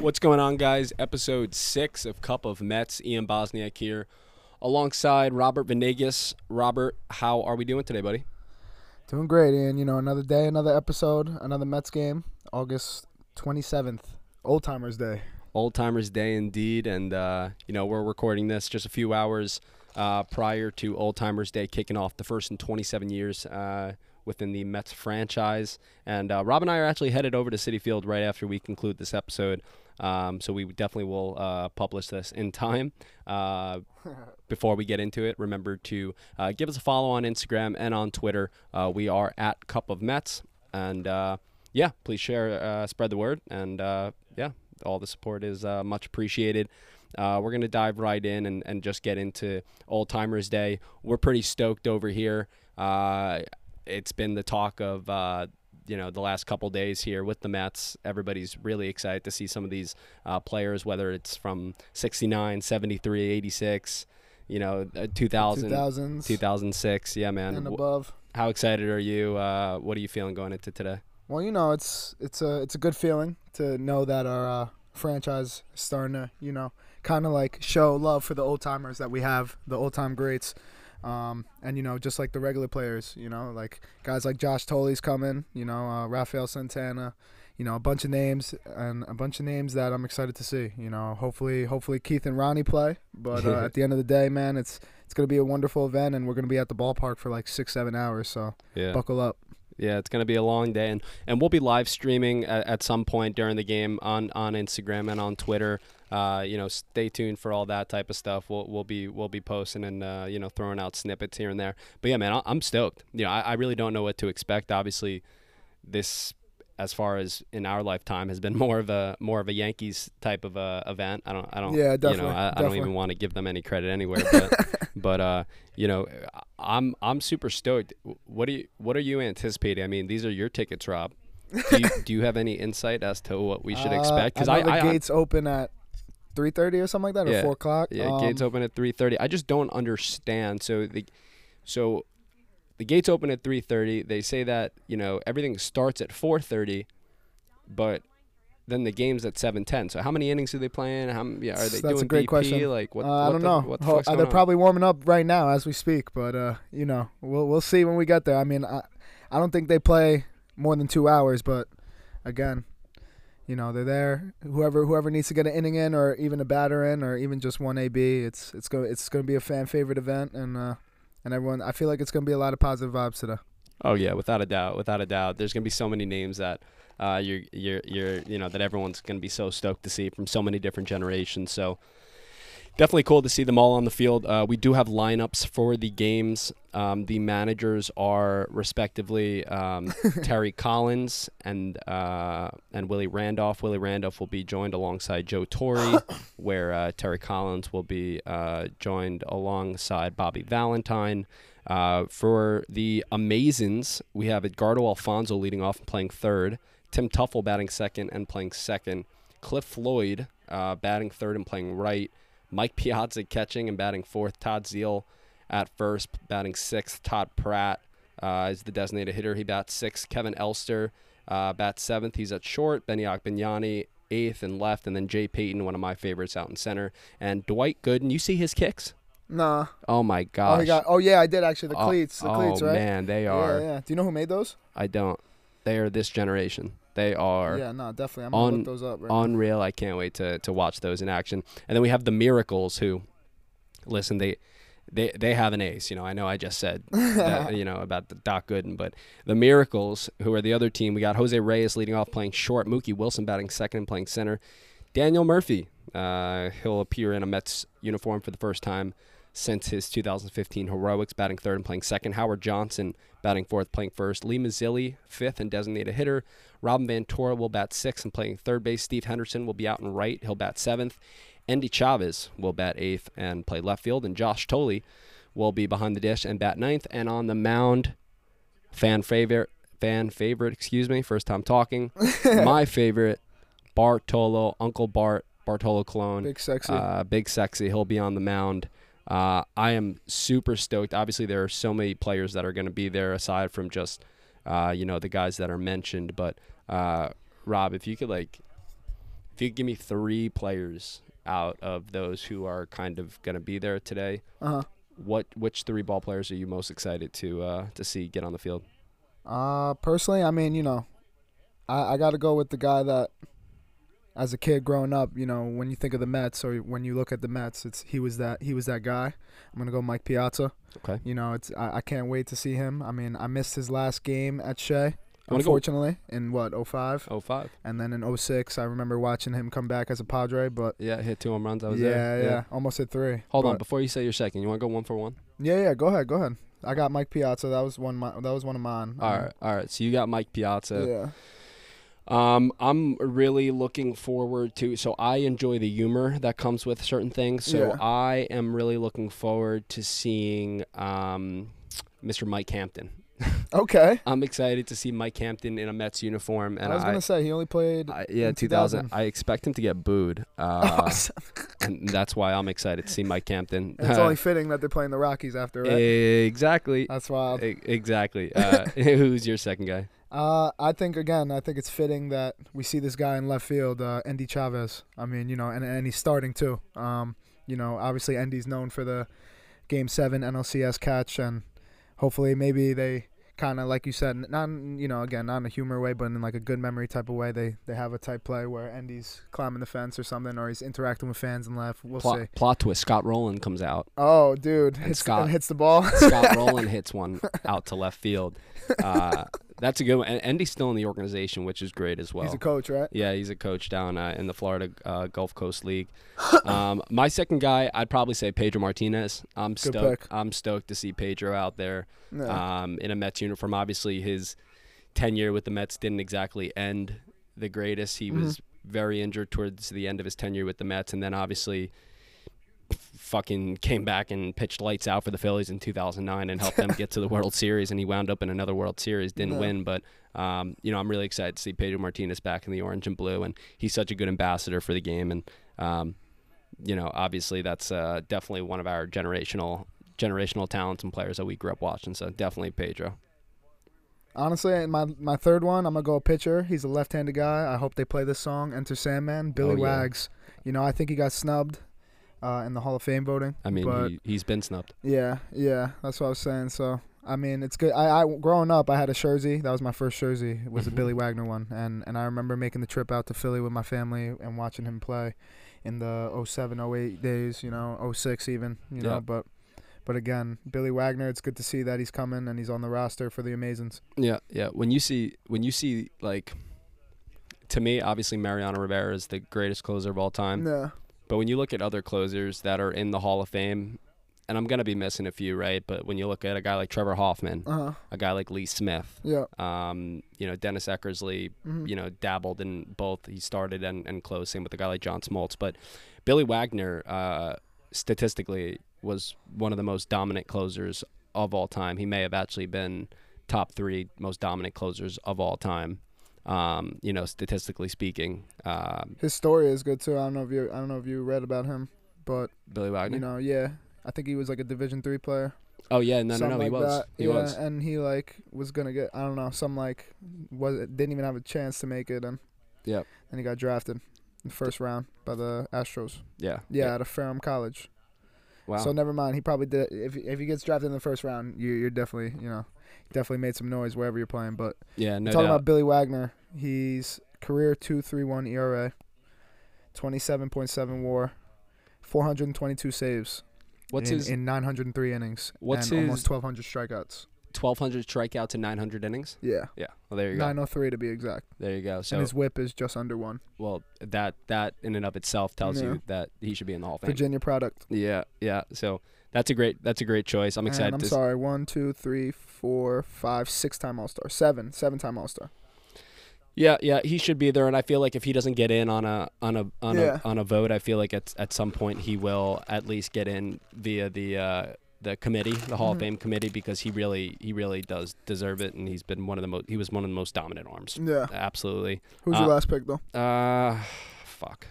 What's going on, guys? Episode 6 of Cup of Mets. Ian Bosniak here, alongside Robert Venegas. Robert, how are we doing today, buddy? Doing great, Ian. You know, another day, another episode, another Mets game. August 27th, Old Timers Day. Old Timers Day, indeed. And, you know, we're recording this just a few hours prior to Old Timers Day kicking off, the first in 27 years within the Mets franchise. And Rob and I are actually headed over to Citi Field right after we conclude this episode. So we definitely will publish this in time. Before we get into it, remember to give us a follow on Instagram and on Twitter. We are at Cup of Mets. And, yeah, please share, spread the word. And, yeah, all the support is much appreciated. We're going to dive right in and just get into Old Timers Day. We're pretty stoked over here. It's been the talk of you know, the last couple days here with the Mets. Everybody's really excited to see some of these players, whether it's from 69, 73, 86, you know, 2000, 2006. Yeah, man. And above. How excited are you? What are you feeling going into today? Well, you know, it's a good feeling to know that our franchise is starting to, you know, kind of like show love for the old timers that we have, the old time greats. And, you know, just like the regular players, you know, like guys like Josh Tolley's coming, you know, Rafael Santana, you know, a bunch of names that I'm excited to see. You know, hopefully Keith and Ronnie play. But at the end of the day, man, it's going to be a wonderful event, and we're going to be at the ballpark for like 6-7 hours. So yeah. Buckle up. Yeah, it's going to be a long day. And we'll be live streaming at some point during the game on Instagram and on Twitter. You know, stay tuned for all that type of stuff. We'll be posting and, you know, throwing out snippets here and there. But, yeah, man, I'm stoked. You know, I really don't know what to expect. Obviously, this, as far as in our lifetime, has been more of a Yankees type of event. I don't. Yeah, definitely. You know, I don't even want to give them any credit anywhere. But, you know, I'm super stoked. What are you anticipating? I mean, these are your tickets, Rob. Do you have any insight as to what we should expect? Because the gates open at 3:30 or something like that, or yeah, 4:00. Yeah, gates open at 3:30. I just don't understand. So the gates open at 3:30. They say that, you know, everything starts at 4:30, but then the game's at 7:10. So how many innings do they play in? Are they doing BP? Question. Like what I don't know. What the fuck's going on? They're probably warming up right now as we speak, but you know, we'll see when we get there. I mean, I don't think they play more than 2 hours, but again, you know, they're there. Whoever needs to get an inning in, or even a batter in, or even just one AB, it's going to be a fan favorite event, and everyone. I feel like it's going to be a lot of positive vibes today. Oh yeah, without a doubt. There's going to be so many names that you know, that everyone's going to be so stoked to see from so many different generations. So definitely cool to see them all on the field. We do have lineups for the games. The managers are respectively Terry Collins and Willie Randolph. Willie Randolph will be joined alongside Joe Torre, where Terry Collins will be joined alongside Bobby Valentine. For the Amazons, we have Edgardo Alfonso leading off and playing third. Tim Tuffle batting second and playing second. Cliff Floyd batting third and playing right. Mike Piazza catching and batting fourth. Todd Zeal at first, batting sixth. Todd Pratt is the designated hitter. He bats sixth. Kevin Elster bats seventh. He's at short. Benny Agbenyani eighth and left. And then Jay Payton, one of my favorites, out in center. And Dwight Gooden, you see his kicks? Nah. Oh, my gosh. Oh, yeah, I did, actually. The cleats, right? Oh, man, they are. Yeah. Do you know who made those? I don't. They are this generation. They are. Yeah, no, definitely. I'm going to look those up. Right, unreal. Now. I can't wait to watch those in action. And then we have the Miracles, who, listen, they have an ace. You know I just said that, you know, about the Doc Gooden, but the Miracles, who are the other team, we got Jose Reyes leading off, playing short. Mookie Wilson batting second and playing center. Daniel Murphy, he'll appear in a Mets uniform for the first time since his 2015 heroics, batting third and playing second. Howard Johnson batting fourth, playing first. Lee Mazzilli, fifth and designated hitter. Robin Ventura will bat sixth and playing third base. Steve Henderson will be out in right. He'll bat seventh. Endy Chavez will bat eighth and play left field. And Josh Tolley will be behind the dish and bat ninth. And on the mound, fan favorite, fan favorite, excuse me, first time talking. My favorite, Bartolo, Uncle Bart, Bartolo Colon. Big Sexy. Big Sexy. He'll be on the mound. I am super stoked. Obviously, there are so many players that are going to be there aside from just, you know, the guys that are mentioned. But, Rob, if you could, like, if you could give me three players out of those who are kind of going to be there today, which three ball players are you most excited to see get on the field? Personally, I mean, you know, I got to go with the guy that, as a kid growing up, you know, when you think of the Mets or when you look at the Mets, it's he was that guy. I'm gonna go Mike Piazza. Okay. You know, it's I can't wait to see him. I mean, I missed his last game at Shea, unfortunately, in what, 05? 05. And then in 06, I remember watching him come back as a Padre, but yeah, hit two home runs. I was there. Yeah, almost hit three. Hold on, before you say your second, you want to go one for one? Yeah, go ahead. I got Mike Piazza. That was one of mine. All right. So you got Mike Piazza. Yeah. I'm really looking forward to, so I enjoy the humor that comes with certain things. So yeah. I am really looking forward to seeing, Mr. Mike Hampton. Okay. I'm excited to see Mike Hampton in a Mets uniform. And I was going to say, he only played in 2000. I expect him to get booed. And that's why I'm excited to see Mike Hampton. It's only fitting that they're playing the Rockies after, right? Exactly. That's wild. Exactly. Who's your second guy? I think it's fitting that we see this guy in left field, Endy Chavez. I mean, you know, and he's starting too. You know, obviously Endy's known for the Game 7 NLCS catch, and hopefully maybe they kind of, like you said, not, you know, again, not in a humor way, but in like a good memory type of way, they have a type play where Endy's climbing the fence or something, or he's interacting with fans and left. We'll see. Plot twist, Scott Rowland comes out. Oh, dude. And hits the ball. Scott Rowland hits one out to left field. That's a good one. And Endy's still in the organization, which is great as well. He's a coach, right? Yeah, he's a coach down in the Florida Gulf Coast League. My second guy, I'd probably say Pedro Martinez. I'm stoked to see Pedro out there in a Mets uniform. Obviously, his tenure with the Mets didn't exactly end the greatest. He was very injured towards the end of his tenure with the Mets, and then obviously fucking came back and pitched lights out for the Phillies in 2009 and helped them get to the World Series, and he wound up in another World Series, didn't win, but you know, I'm really excited to see Pedro Martinez back in the orange and blue, and he's such a good ambassador for the game, and you know, obviously that's definitely one of our generational talents and players that we grew up watching, so definitely Pedro. Honestly, and my third one, I'm going to go pitcher. He's a left-handed guy. I hope they play this song, Enter Sandman, Billy Wags. You know, I think he got snubbed in the Hall of Fame voting. I mean, he's been snubbed. Yeah, that's what I was saying. So, I mean, it's good. I growing up, I had a jersey. That was my first jersey. It was a Billy Wagner one. And I remember making the trip out to Philly with my family and watching him play in the 07, 08 days, you know, 06 even, you know. But again, Billy Wagner, it's good to see that he's coming and he's on the roster for the Amazons. Yeah. When you see, like, to me, obviously Mariano Rivera is the greatest closer of all time. Yeah. But when you look at other closers that are in the Hall of Fame, and I'm going to be missing a few, right? But when you look at a guy like Trevor Hoffman, a guy like Lee Smith, you know, Dennis Eckersley, you know, dabbled in both. He started and closed. Same with a guy like John Smoltz. But Billy Wagner, statistically, was one of the most dominant closers of all time. He may have actually been top three most dominant closers of all time. You know, statistically speaking, his story is good too. I don't know if you read about him, but Billy Wagner. You know, yeah, I think he was like a Division III player. Oh yeah, no, like he was. That. He was, and he like was gonna get. I don't know. Some like didn't even have a chance to make it, and he got drafted in the first round by the Astros. Yeah, out of Ferrum College. Wow. So never mind. He probably did. If he gets drafted in the first round, you're definitely, you know. Definitely made some noise wherever you're playing, but yeah, no doubt. Talking about Billy Wagner, he's career 2.31 ERA, 27.7 WAR, 422 saves. What's his 903 innings? And almost 1,200 strikeouts? 1,200 strikeouts and 900 innings? Yeah. Well, there you go. 903 to be exact. There you go. So, and his whip is just under one. Well, that in and of itself tells you that he should be in the Hall of Fame. Virginia product. Yeah. So. That's a great choice. I'm excited. And I'm sorry. 6-time All-Star. Seven-time All-Star. Yeah. He should be there, and I feel like if he doesn't get in on a vote, I feel like at some point he will at least get in via the the committee, the Hall of Fame committee, because he really does deserve it, and he's been one of the most dominant arms. Yeah, absolutely. Who's your last pick though? Fuck.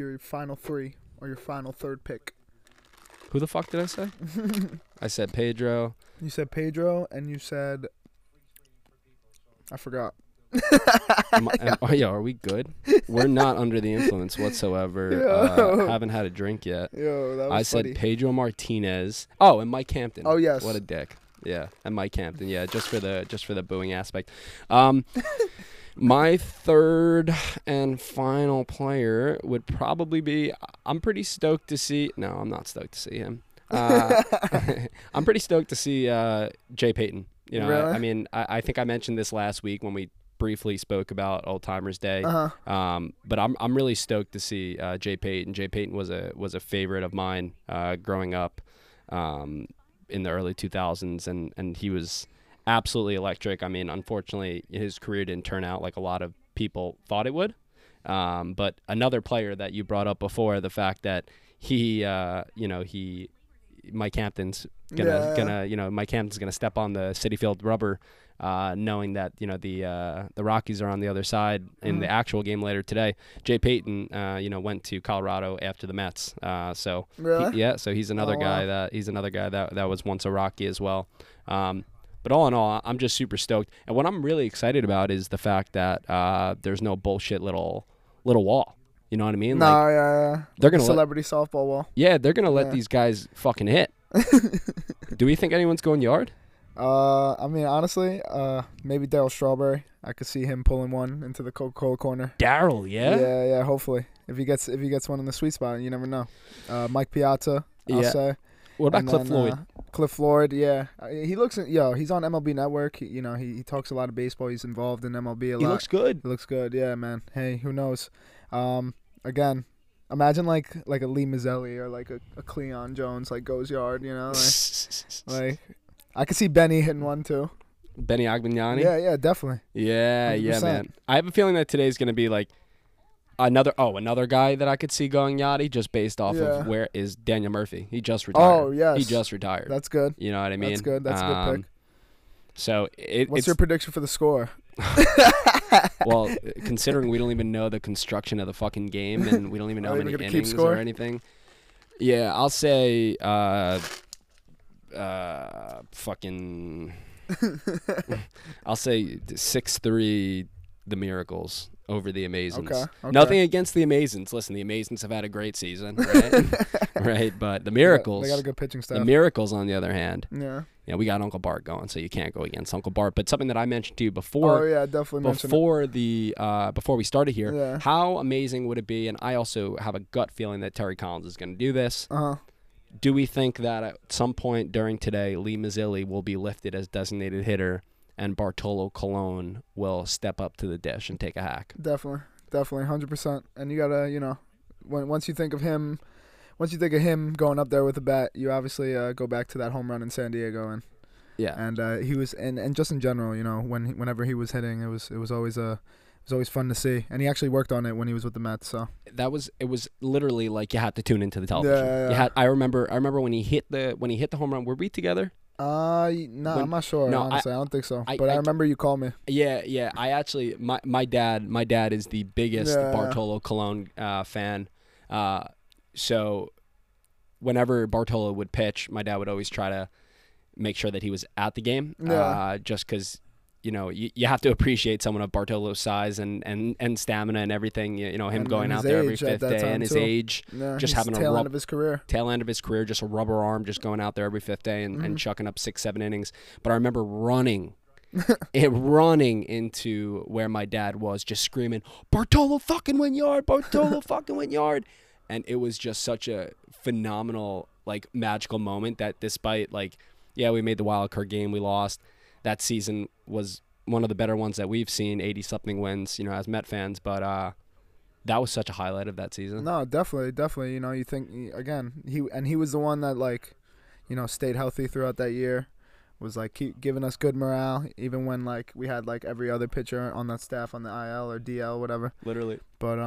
Your final three or your final third pick. Who the fuck did I say? I said Pedro. You said Pedro, and you said I forgot. Are we good? We're not under the influence whatsoever. Haven't had a drink yet. Yo, that was funny. I said Pedro Martinez. Oh, and Mike Hampton. Oh yes. What a dick. Yeah, and Mike Hampton. Yeah, just for the booing aspect. My third and final player would probably be. I'm not stoked to see him. I'm pretty stoked to see Jay Payton. You know, really? I think I mentioned this last week when we briefly spoke about Old Timers Day. Uh-huh. But I'm really stoked to see Jay Payton. Jay Payton was a favorite of mine growing up in the early 2000s, and he was absolutely electric. I mean, unfortunately, his career didn't turn out like a lot of people thought it would. But another player that you brought up before, the fact that Mike Hampton's Mike Hampton's gonna step on the Citi Field rubber, knowing that the Rockies are on the other side in the actual game later today. Jay Payton, went to Colorado after the Mets, so he's another guy that was once a Rocky as well. But all in all, I'm just super stoked. And what I'm really excited about is the fact that there's no bullshit little wall. You know what I mean? No, They're gonna celebrity softball wall. Yeah, they're gonna let these guys fucking hit. Do we think anyone's going yard? Honestly, maybe Darryl Strawberry. I could see him pulling one into the Coca-Cola corner. Darryl, yeah. Yeah. Hopefully, if he gets one in the sweet spot, you never know. Mike Piazza, I'll say. What about Cliff Floyd? Cliff Floyd, yeah. He looks he's on MLB Network. He talks a lot of baseball. He's involved in MLB a lot. He looks good. He looks good, yeah, man. Hey, who knows? Again, imagine like a Lee Mazzilli or like a Cleon Jones goes yard, like I could see Benny hitting one too. Benny Agbignani? Yeah, definitely. Yeah, 100%. Yeah, man. I have a feeling that today's gonna be like another guy that I could see going yachty just based off of where is Daniel Murphy. He just retired. Oh, yes. He just retired. That's good. You know what I mean? That's good. That's a good pick. So what's your prediction for the score? Well, considering we don't even know the construction of the fucking game and we don't even know how many innings or anything. Yeah, I'll say fucking I'll say 6-3 the Miracles over the Amazons. Okay. Nothing against the Amazons. Listen, the Amazons have had a great season, right? Right, but the Miracles. They got a good pitching staff. The Miracles, on the other hand. Yeah. You know, we got Uncle Bart going, so you can't go against Uncle Bart. But something that I mentioned to you before. Oh yeah, definitely. Before we started here, how amazing would it be? And I also have a gut feeling that Terry Collins is going to do this. Uh huh. Do we think that at some point during today, Lee Mazzilli will be lifted as designated hitter? And Bartolo Colon will step up to the dish and take a hack. Definitely, 100%. And you gotta, once you think of him going up there with a bat, you obviously go back to that home run in San Diego, and he was, and just in general, whenever he was hitting, it was always fun to see. And he actually worked on it when he was with the Mets. So it was literally like you had to tune into the television. Yeah. I remember when he hit the home run. Were we together? I'm not sure. No, honestly, I don't think so. But I remember you called me. Yeah. I actually, my dad is the biggest Bartolo Colon fan. So whenever Bartolo would pitch, my dad would always try to make sure that he was at the game. Just because you have to appreciate someone of Bartolo's size and stamina and everything. Going out there every fifth day and his age, just having a tail end of his career, just a rubber arm, just going out there every fifth day and chucking up 6-7 innings. But I remember running into where my dad was, just screaming, "Bartolo fucking went yard! Bartolo fucking went yard!" And it was just such a phenomenal, magical moment that despite we made the wild card game, we lost. That season was one of the better ones that we've seen, 80-something wins, as Met fans. But that was such a highlight of that season. No, definitely. You think again, he was the one that stayed healthy throughout that year, was keep giving us good morale, even when we had every other pitcher on that staff on the IL or DL, whatever. Literally. But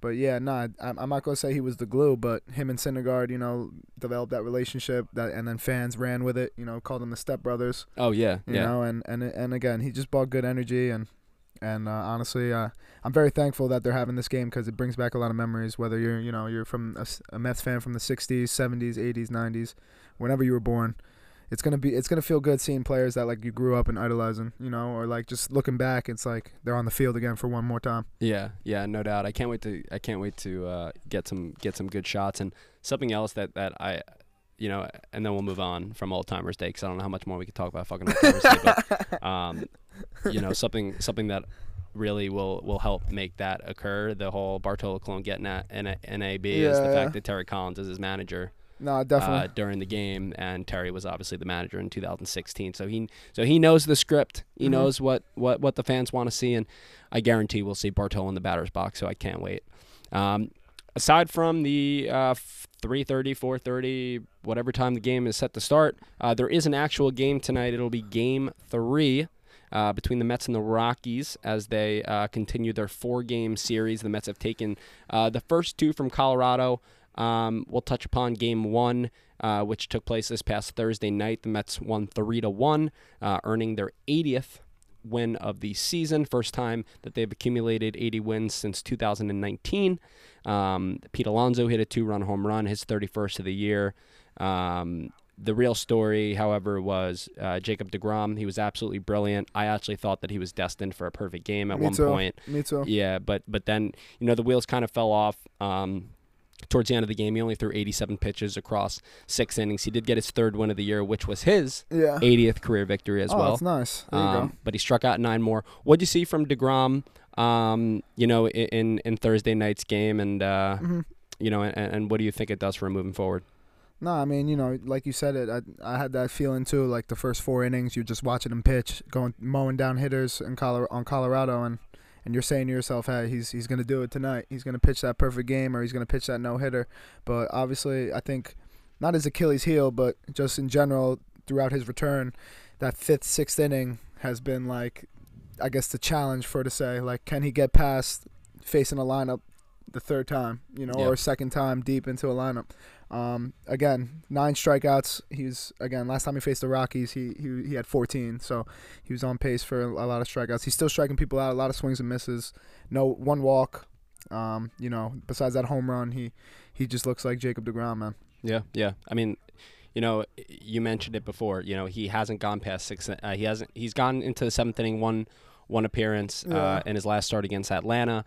But yeah, nah, I'm not gonna say he was the glue, but him and Syndergaard, you know, developed that relationship, that, and then fans ran with it, you know, called them the stepbrothers. Oh yeah, you know, and again, he just brought good energy, and honestly, I'm very thankful that they're having this game because it brings back a lot of memories. Whether you're from a Mets fan from the '60s, '70s, '80s, '90s, whenever you were born, it's gonna feel good seeing players that like you grew up and idolizing, you know, or like just looking back, it's like they're on the field again for one more time. Yeah, no doubt. I can't wait to get some good shots. And something else that I, you know, and then we'll move on from all-timers day because I don't know how much more we could talk about fucking all-timers day, but you know, something that really will help make that occur. The whole Bartolo Colon getting at NAB is the fact that Terry Collins is his manager. No, definitely. During the game, and Terry was obviously the manager in 2016, so he knows the script. He mm-hmm. knows what the fans want to see, and I guarantee we'll see Bartolo in the batter's box, so I can't wait. Aside from the 3:30, 4:30, whatever time the game is set to start, there is an actual game tonight. It'll be Game 3 between the Mets and the Rockies as they continue their 4-game series. The Mets have taken the first two from Colorado. We'll touch upon Game 1, which took place this past Thursday night. The Mets won 3-1, earning their 80th win of the season, first time that they've accumulated 80 wins since 2019. Pete Alonso hit a 2-run home run, his 31st of the year. The real story, however, was Jacob deGrom. He was absolutely brilliant. I actually thought that he was destined for a perfect game at one point. Me too. Yeah, but then, you know, the wheels kind of fell off. Towards the end of the game, he only threw 87 pitches across 6 innings. He did get his 3rd win of the year, which was his 80th career victory as well. Oh, that's nice. There you go. But he struck out 9 more. What did you see from DeGrom, you know, in Thursday night's game? And, mm-hmm. you know, and what do you think it does for him moving forward? No, I mean, you know, like you said, I had that feeling too, like the first 4 innings, you're just watching him pitch, mowing down hitters on Colorado, and you're saying to yourself, hey, he's going to do it tonight. He's going to pitch that perfect game, or he's going to pitch that no-hitter. But obviously, I think, not his Achilles heel, but just in general, throughout his return, that 5th, 6th inning has been like, I guess, the challenge for to say, like, can he get past facing a lineup the 3rd time, you know, or 2nd time deep into a lineup? Again, 9 strikeouts. He's, again, last time he faced the Rockies, he had 14, so he was on pace for a lot of strikeouts. He's still striking people out, a lot of swings and misses, no one walk. You know, besides that home run, he just looks like Jacob deGrom, man. Yeah. I mean, you know, you mentioned it before. You know, he hasn't gone past 6. He's gone into the 7th inning, one appearance in his last start against Atlanta.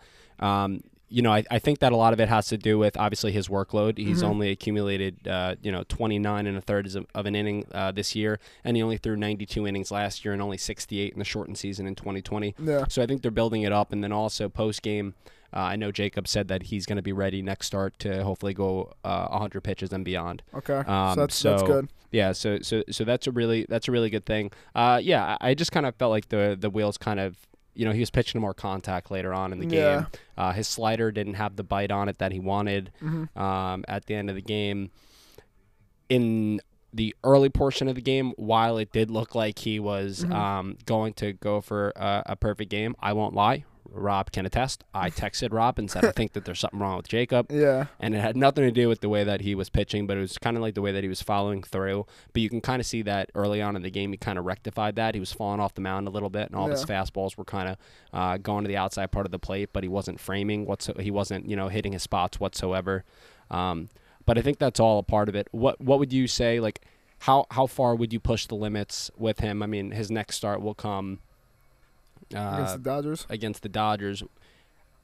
You know, I think that a lot of it has to do with, obviously, his workload. He's mm-hmm. only accumulated, 29 1/3 of an inning this year, and he only threw 92 innings last year and only 68 in the shortened season in 2020. Yeah. So I think they're building it up. And then also post-game, I know Jacob said that he's going to be ready next start to hopefully go 100 pitches and beyond. Okay, so that's good. Yeah, so that's a really good thing. Yeah, I just kind of felt like the wheels kind of, you know, he was pitching more contact later on in the game. His slider didn't have the bite on it that he wanted mm-hmm. At the end of the game. In the early portion of the game, while it did look like he was mm-hmm. Going to go for a perfect game, I won't lie, Rob can attest. I texted Rob and said, I think that there's something wrong with Jacob. Yeah. And it had nothing to do with the way that he was pitching, but it was kind of like the way that he was following through. But you can kind of see that early on in the game, he kind of rectified that. He was falling off the mound a little bit, and all of his fastballs were kind of going to the outside part of the plate, but he wasn't framing. He wasn't, you know, hitting his spots whatsoever. But I think that's all a part of it. What would you say, like, how far would you push the limits with him? I mean, his next start will come against the Dodgers.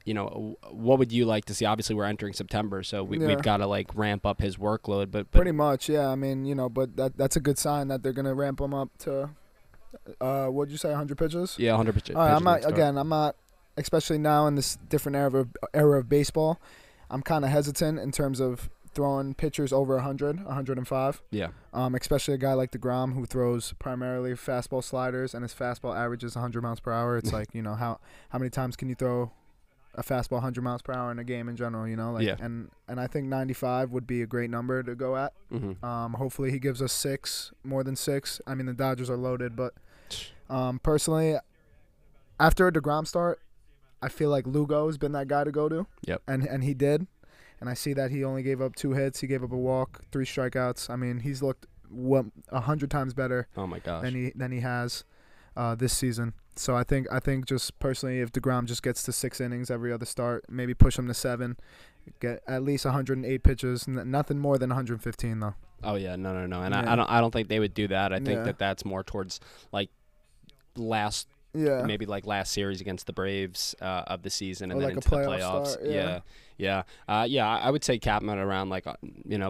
You know, what would you like to see? Obviously, we're entering September, so we've got to like ramp up his workload, but pretty much, yeah. I mean, you know, but that's a good sign that they're going to ramp him up to what'd you say, 100 pitches? Yeah, 100 pitches. All right, I'm not, especially now in this different era of baseball, I'm kind of hesitant in terms of throwing pitchers over 100, 105. Yeah. Especially a guy like DeGrom who throws primarily fastball sliders and his fastball averages 100 miles per hour. It's like, you know, how many times can you throw a fastball 100 miles per hour in a game in general, you know? Like, and I think 95 would be a great number to go at. Mm-hmm. Hopefully he gives us 6, more than 6. I mean, the Dodgers are loaded, but personally, after a DeGrom start, I feel like Lugo has been that guy to go to. Yep. And he did. And I see that he only gave up 2 hits. He gave up a walk, 3 strikeouts. I mean, he's looked 100 times better. Oh my gosh. Than he has this season. So I think just personally, if DeGrom just gets to 6 innings every other start, maybe push him to 7, get at least 108 pitches, nothing more than 115 though. Oh yeah, no, and yeah. I don't think they would do that. I think that's more towards like last. Yeah, maybe like last series against the Braves of the season, and then into the playoffs. Yeah. I would say cap them around like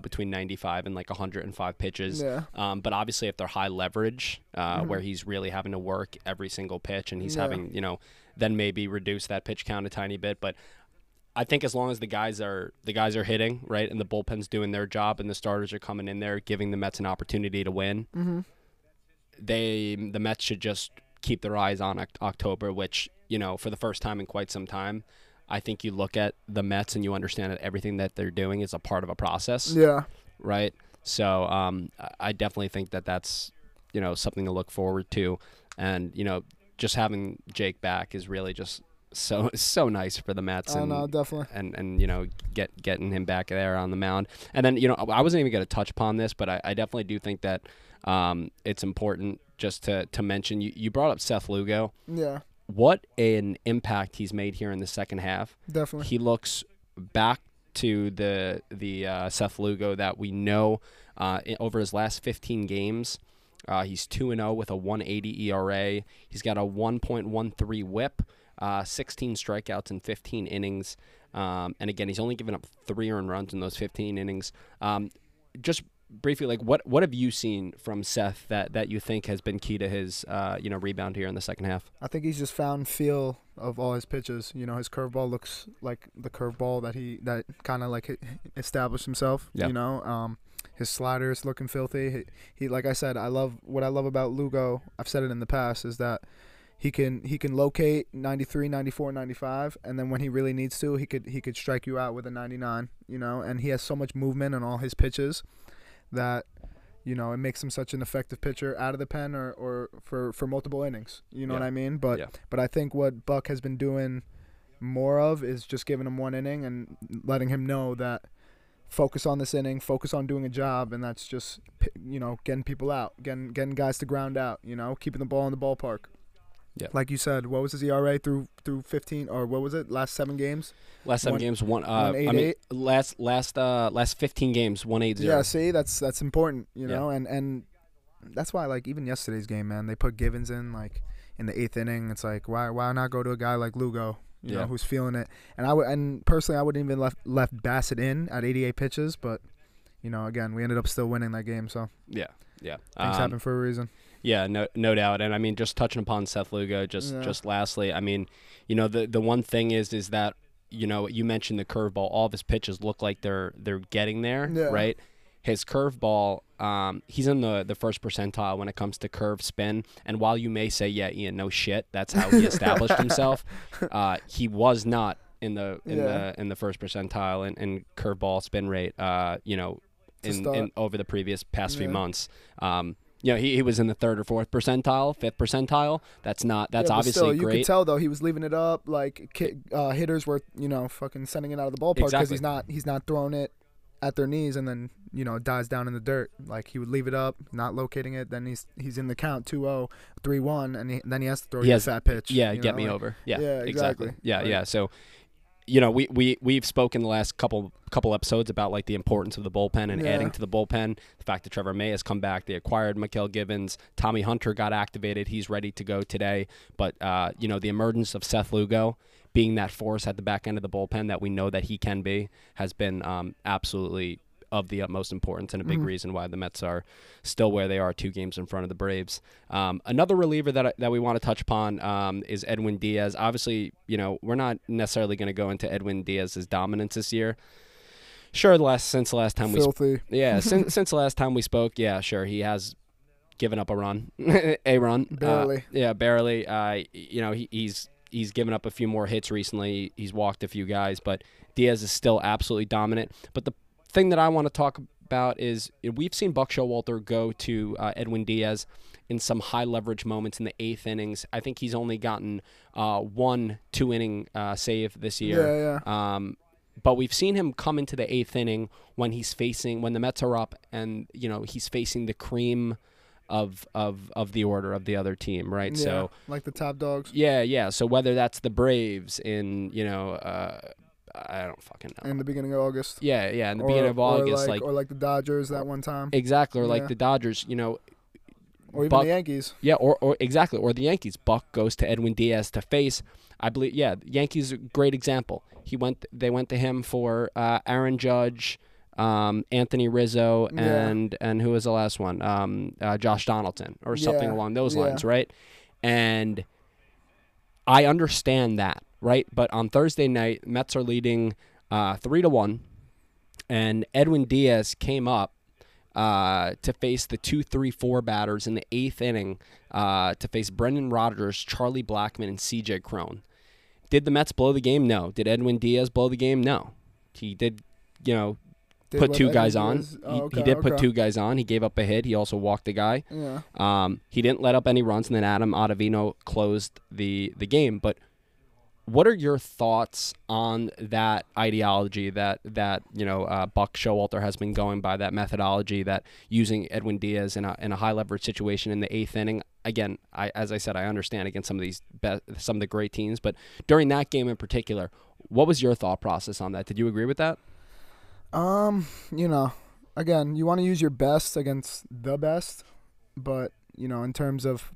between 95 and like 105 pitches. Yeah. But obviously, if they're high leverage, where he's really having to work every single pitch, and he's having then maybe reduce that pitch count a tiny bit, but. I think as long as the guys are hitting right, and the bullpen's doing their job, and the starters are coming in there, giving the Mets an opportunity to win, the Mets should just keep their eyes on October, which for the first time in quite some time, I think you look at the Mets and you understand that everything that they're doing is a part of a process. Yeah. Right. So I definitely think that that's something to look forward to, and just having Jake back is really just. So nice for the Mets. And, oh, no, definitely. And getting him back there on the mound. And then, I wasn't even going to touch upon this, but I definitely do think that it's important just to mention. You brought up Seth Lugo. Yeah. What an impact he's made here in the second half. Definitely. He looks back to the Seth Lugo that we know over his last 15 games. He's 2-0 with a 1.80 ERA. He's got a 1.13 whip. 16 strikeouts in 15 innings. And again, he's only given up 3 earned runs in those 15 innings. Just briefly, like what have you seen from Seth that you think has been key to his rebound here in the second half? I think he's just found feel of all his pitches. His curveball looks like the curveball that kind of like established himself. Yep. His slider is looking filthy. He like I said, what I love about Lugo, I've said it in the past, is that he can locate 93, 94, 95, and then when he really needs to, he could strike you out with a 99, and he has so much movement on all his pitches that it makes him such an effective pitcher out of the pen or for multiple innings. What I mean? But I think what Buck has been doing more of is just giving him 1 inning and letting him know that focus on this inning, focus on doing a job, and that's just getting people out, getting guys to ground out, keeping the ball in the ballpark. Yeah. Like you said, what was his ERA through 15 or what was it? Last 7 games? Last 7 games 1.88. I mean, last 15 games 1.80. Yeah, see, that's important, and that's why like even yesterday's game, man, they put Givens in like in the 8th inning. It's like why not go to a guy like Lugo, know, who's feeling it. And personally I wouldn't even left Bassett in at 88 pitches, but again, we ended up still winning that game, so. Yeah. Yeah. Things happen for a reason. Yeah, no doubt. And I mean, just touching upon Seth Lugo, just lastly, I mean, the one thing is that, you mentioned the curveball, all of his pitches look like they're getting there, right? His curveball, he's in the first percentile when it comes to curve spin. And while you may say, yeah, Ian, no shit, that's how he established himself, he was not in the first percentile in curveball spin rate, over the past few months. He was in the 3rd or 4th percentile, 5th percentile. That's obviously still, great. You could tell though he was leaving it up. Like hitters were, fucking sending it out of the ballpark because he's not throwing it at their knees and then it dies down in the dirt. Like he would leave it up, not locating it. Then he's in the count 2-0, 3-1, and then he has to throw you a fat pitch. Yeah, get me over. Yeah, exactly. Yeah, right. Yeah. So. We've spoken the last couple episodes about like the importance of the bullpen and adding to the bullpen. The fact that Trevor May has come back, they acquired Mychal Givens, Tommy Hunter got activated, he's ready to go today. But the emergence of Seth Lugo being that force at the back end of the bullpen that we know that he can be has been absolutely of the utmost importance and a big reason why the Mets are still where they are, 2 games in front of the Braves. Another reliever that we want to touch upon is Edwin Diaz. Obviously, we're not necessarily going to go into Edwin Diaz's dominance this year. Sure, since the last time we spoke, yeah, sure, he has given up a run, barely. Barely. He's given up a few more hits recently. He's walked a few guys, but Diaz is still absolutely dominant. But the thing that I want to talk about is we've seen Buck Showalter go to Edwin Diaz in some high leverage moments in the eighth innings. I think he's only gotten 1 two-inning save this year. Yeah. But we've seen him come into the eighth inning when he's facing, when the Mets are up, and you know he's facing the cream of the order of the other team, right? Yeah, so like the top dogs. Yeah, yeah. So whether that's the Braves in, you know, I don't fucking know. In the beginning of August. Yeah, yeah. In the beginning of August, or like the Dodgers that one time. Exactly, or like the Dodgers, you know. Or even the Yankees. Yeah, or exactly, or the Yankees. Buck goes to Edwin Diaz to face. I believe, yeah, the Yankees are a great example. They went to him for Aaron Judge, Anthony Rizzo, and who was the last one? Josh Donaldson or something along those lines, right? And I understand that, right? But on Thursday night, Mets are leading 3-1, and Edwin Diaz came up to face the 2-3-4 batters in the eighth inning, to face Brendan Rodgers, Charlie Blackmon, and C.J. Cron. Did the Mets blow the game? No. Did Edwin Diaz blow the game? No. He did, you know, put two guys on. He did put two guys on. He gave up a hit. He also walked the guy. Yeah. He didn't let up any runs, and then Adam Ottavino closed the game. But what are your thoughts on that ideology that you know Buck Showalter has been going by, that methodology, that using Edwin Diaz in a high leverage situation in the eighth inning? Again, as I said, I understand against some of the great teams, but during that game in particular, what was your thought process on that? Did you agree with that? You know, again, you want to use your best against the best, but you know, in terms of,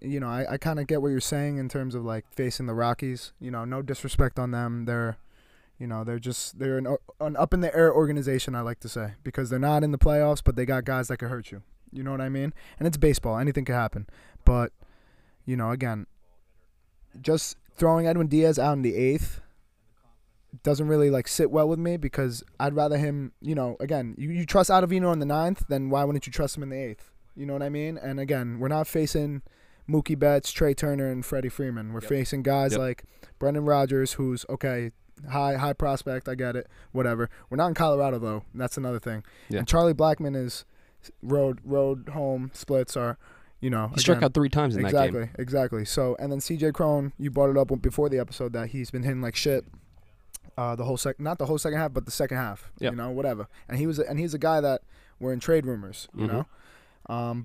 you know, I kind of get what you're saying in terms of like facing the Rockies. You know, no disrespect on them. They're an up in the air organization, I like to say, because they're not in the playoffs, but they got guys that could hurt you. You know what I mean? And it's baseball; anything could happen. But you know, again, just throwing Edwin Diaz out in the eighth doesn't really like sit well with me, because I'd rather him. You know, again, you trust Ottavino in the ninth, then why wouldn't you trust him in the eighth? You know what I mean? And again, we're not facing Mookie Betts, Trey Turner, and Freddie Freeman. We're facing guys like Brendan Rodgers, who's, okay, high prospect, I get it, whatever. We're not in Colorado, though. That's another thing. Yeah. And Charlie Blackmon is road home splits are, you know. He struck out 3 times in that game. Exactly. So, and then C.J. Cron, you brought it up before the episode that he's been hitting like shit the whole second, not the whole second half, but the second half, you know, whatever. And he's a guy that we're in trade rumors, you know.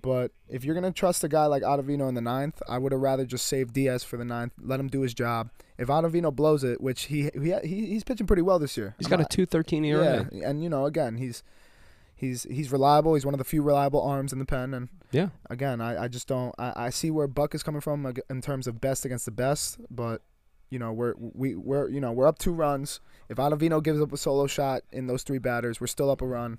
But if you're going to trust a guy like Ottavino in the ninth, I would have rather just saved Diaz for the ninth, let him do his job. If Ottavino blows it, which he's pitching pretty well this year. He's got a 2.13 ERA. Yeah, and, you know, again, he's reliable. He's one of the few reliable arms in the pen. And, again, I just don't – I see where Buck is coming from in terms of best against the best. But, you know, we're up 2 runs. If Ottavino gives up a solo shot in those 3 batters, we're still up a run.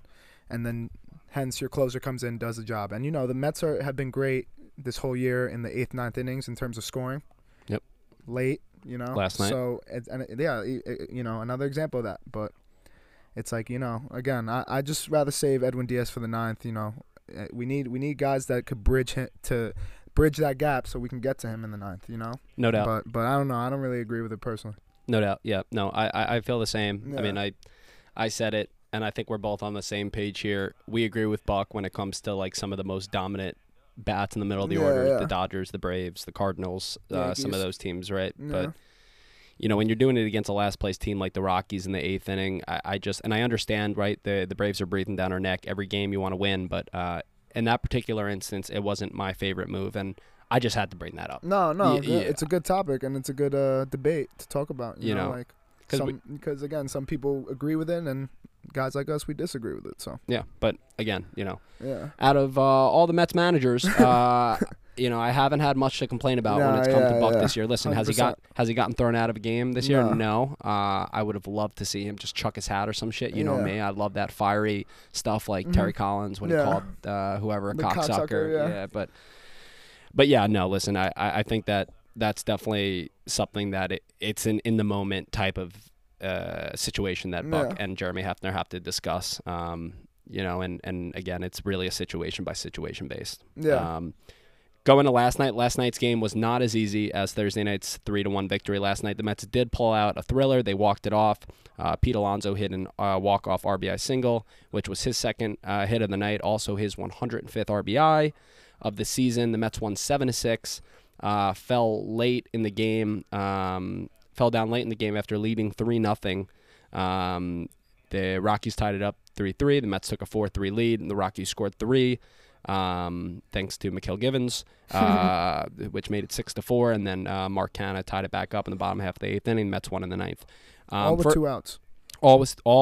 And then – hence, your closer comes in, does the job. And, you know, the Mets have been great this whole year in the 8th, 9th innings in terms of scoring. Yep. Late, you know. Last night. So, you know, another example of that. But it's like, you know, again, I just rather save Edwin Diaz for the 9th, you know. We need guys that could bridge that gap so we can get to him in the 9th, you know. No doubt. But I don't know. I don't really agree with it personally. No doubt. Yeah. No, I feel the same. Yeah. I mean, I said it. And I think we're both on the same page here. We agree with Buck when it comes to like some of the most dominant bats in the middle of the order, the Dodgers, the Braves, the Cardinals, some of those teams, right? Yeah. But, you know, when you're doing it against a last-place team like the Rockies in the eighth inning, I understand, right, the Braves are breathing down our neck. Every game you want to win, but in that particular instance, it wasn't my favorite move, and I just had to bring that up. No, it's a good topic, and it's a good debate to talk about, you know like – because again, some people agree with it, and guys like us, we disagree with it. So yeah, but again, you know, out of all the Mets managers, you know, I haven't had much to complain about when it's come to Buck this year. Listen, 100%. has he gotten thrown out of a game this year? No. I would have loved to see him just chuck his hat or some shit. You know me, I love that fiery stuff like Terry Collins when he called whoever a cocksucker. But yeah, no. Listen, I think that. That's definitely something that it's an in-the-moment type of situation that Buck and Jeremy Hefner have to discuss, you know, and again, it's really a situation-by-situation based. Yeah. Going to last night, last night's game was not as easy as Thursday night's 3-1 victory last night. The Mets did pull out a thriller. They walked it off. Pete Alonso hit an walk-off RBI single, which was his second hit of the night, also his 105th RBI. of the season. The Mets won 7-6, fell down late in the game after leading 3-0. The Rockies tied it up 3-3. The Mets took a 4-3 lead, and the Rockies scored 3, thanks to Mychal Givens, which made it 6-4. And then Mark Canha tied it back up in the bottom half of the 8th inning. The Mets won in the 9th. All with 2 outs. All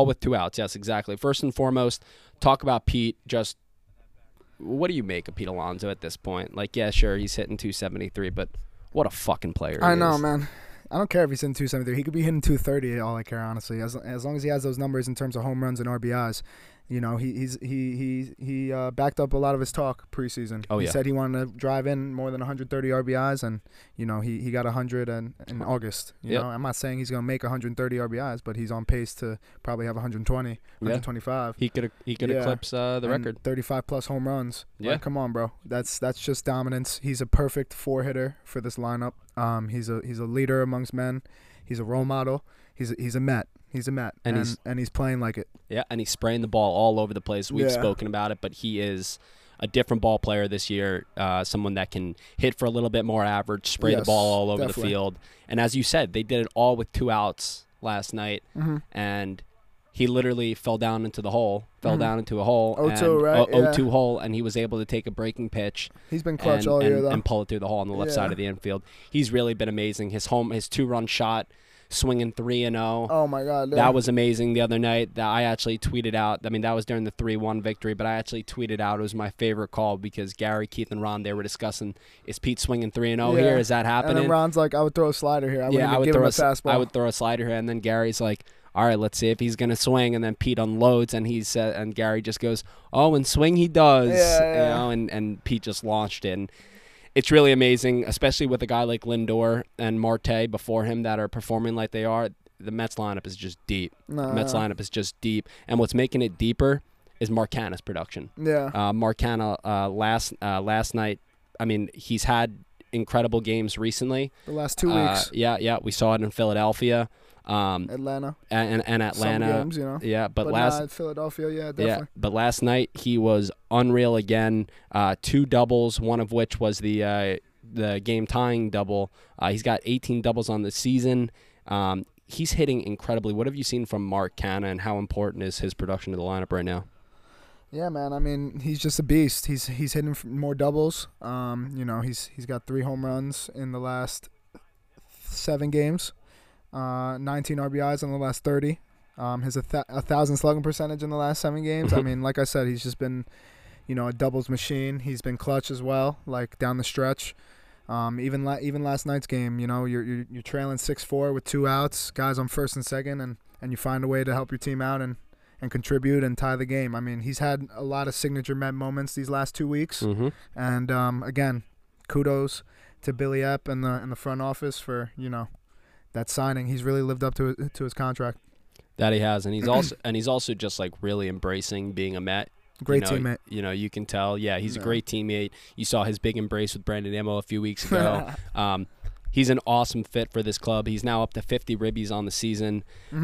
with 2 outs. Yes, exactly. First and foremost, talk about Pete. Just what do you make of Pete Alonso at this point? Like, yeah, sure, he's hitting 273, but what a fucking player he is. I know, man. I don't care if he's hitting 273. He could be hitting 230. All I care, honestly, as long as he has those numbers in terms of home runs and RBIs. You know, he backed up a lot of his talk preseason. Oh, yeah. He said he wanted to drive in more than 130 RBIs, and you know he got 100 in August. You know, I'm not saying he's going to make 130 RBIs, but he's on pace to probably have 120, 125. He could eclipse the record. 35 plus home runs. Yeah, like, come on, bro. That's just dominance. He's a perfect 4-hitter for this lineup. He's a leader amongst men. He's a role model. He's a Met. He's a Met, and he's playing like it. Yeah, and he's spraying the ball all over the place. We've spoken about it, but he is a different ball player this year, someone that can hit for a little bit more average, spray the ball all over the field. And as you said, they did it all with 2 outs last night, and he literally fell down into the hole, fell down into a hole, 0-2, right? 0-2 hole, and he was able to take a breaking pitch. He's been clutch all year, though. And pull it through the hole on the left side of the infield. He's really been amazing. His 2-run shot, swinging 3-0. Oh my God, dude. That was amazing the other night. That I actually tweeted out. I mean, that was during the 3-1 victory, but I actually tweeted out it was my favorite call because Gary, Keith, and Ron, they were discussing, is Pete swinging 3-0 here? Is that happening? And then Ron's like, I would throw a slider here. I would throw a slider here. And then Gary's like, all right, let's see if he's going to swing. And then Pete unloads, and he said, and Gary just goes, oh, and swing he does. Yeah. You know, and Pete just launched it. And it's really amazing, especially with a guy like Lindor and Marte before him that are performing like they are. The Mets lineup is just deep. The Mets lineup is just deep. And what's making it deeper is Mark Canha's production. Yeah. Mark Canha last night, I mean, he's had incredible games recently. The last 2 weeks. Yeah. We saw it in Philadelphia. Atlanta. And Atlanta. Some games, you know. Yeah, but Philadelphia, yeah, definitely. Yeah, but last night he was unreal again. 2 doubles, one of which was the game-tying double. He's got 18 doubles on the season. He's hitting incredibly. What have you seen from Mark Canha, and how important is his production to the lineup right now? Yeah, man. I mean, he's just a beast. He's hitting more doubles. You know, he's got 3 home runs in the last 7 games. 19 RBIs in the last 30. His 1,000 slugging percentage in the last 7 games. I mean, like I said, he's just been, you know, a doubles machine. He's been clutch as well, like down the stretch. Even last night's game, you know, you're trailing 6-4 with 2 outs, guys on first and second, and you find a way to help your team out and contribute and tie the game. I mean, he's had a lot of signature Met moments these last 2 weeks, and again, kudos to Billy Epp and the front office for, you know, that signing. He's really lived up to his contract. That he has, and he's also just like really embracing being a Met. Great teammate. You know, you can tell. Yeah, he's a great teammate. You saw his big embrace with Brandon Nimmo a few weeks ago. He's an awesome fit for this club. He's now up to 50 ribbies on the season. And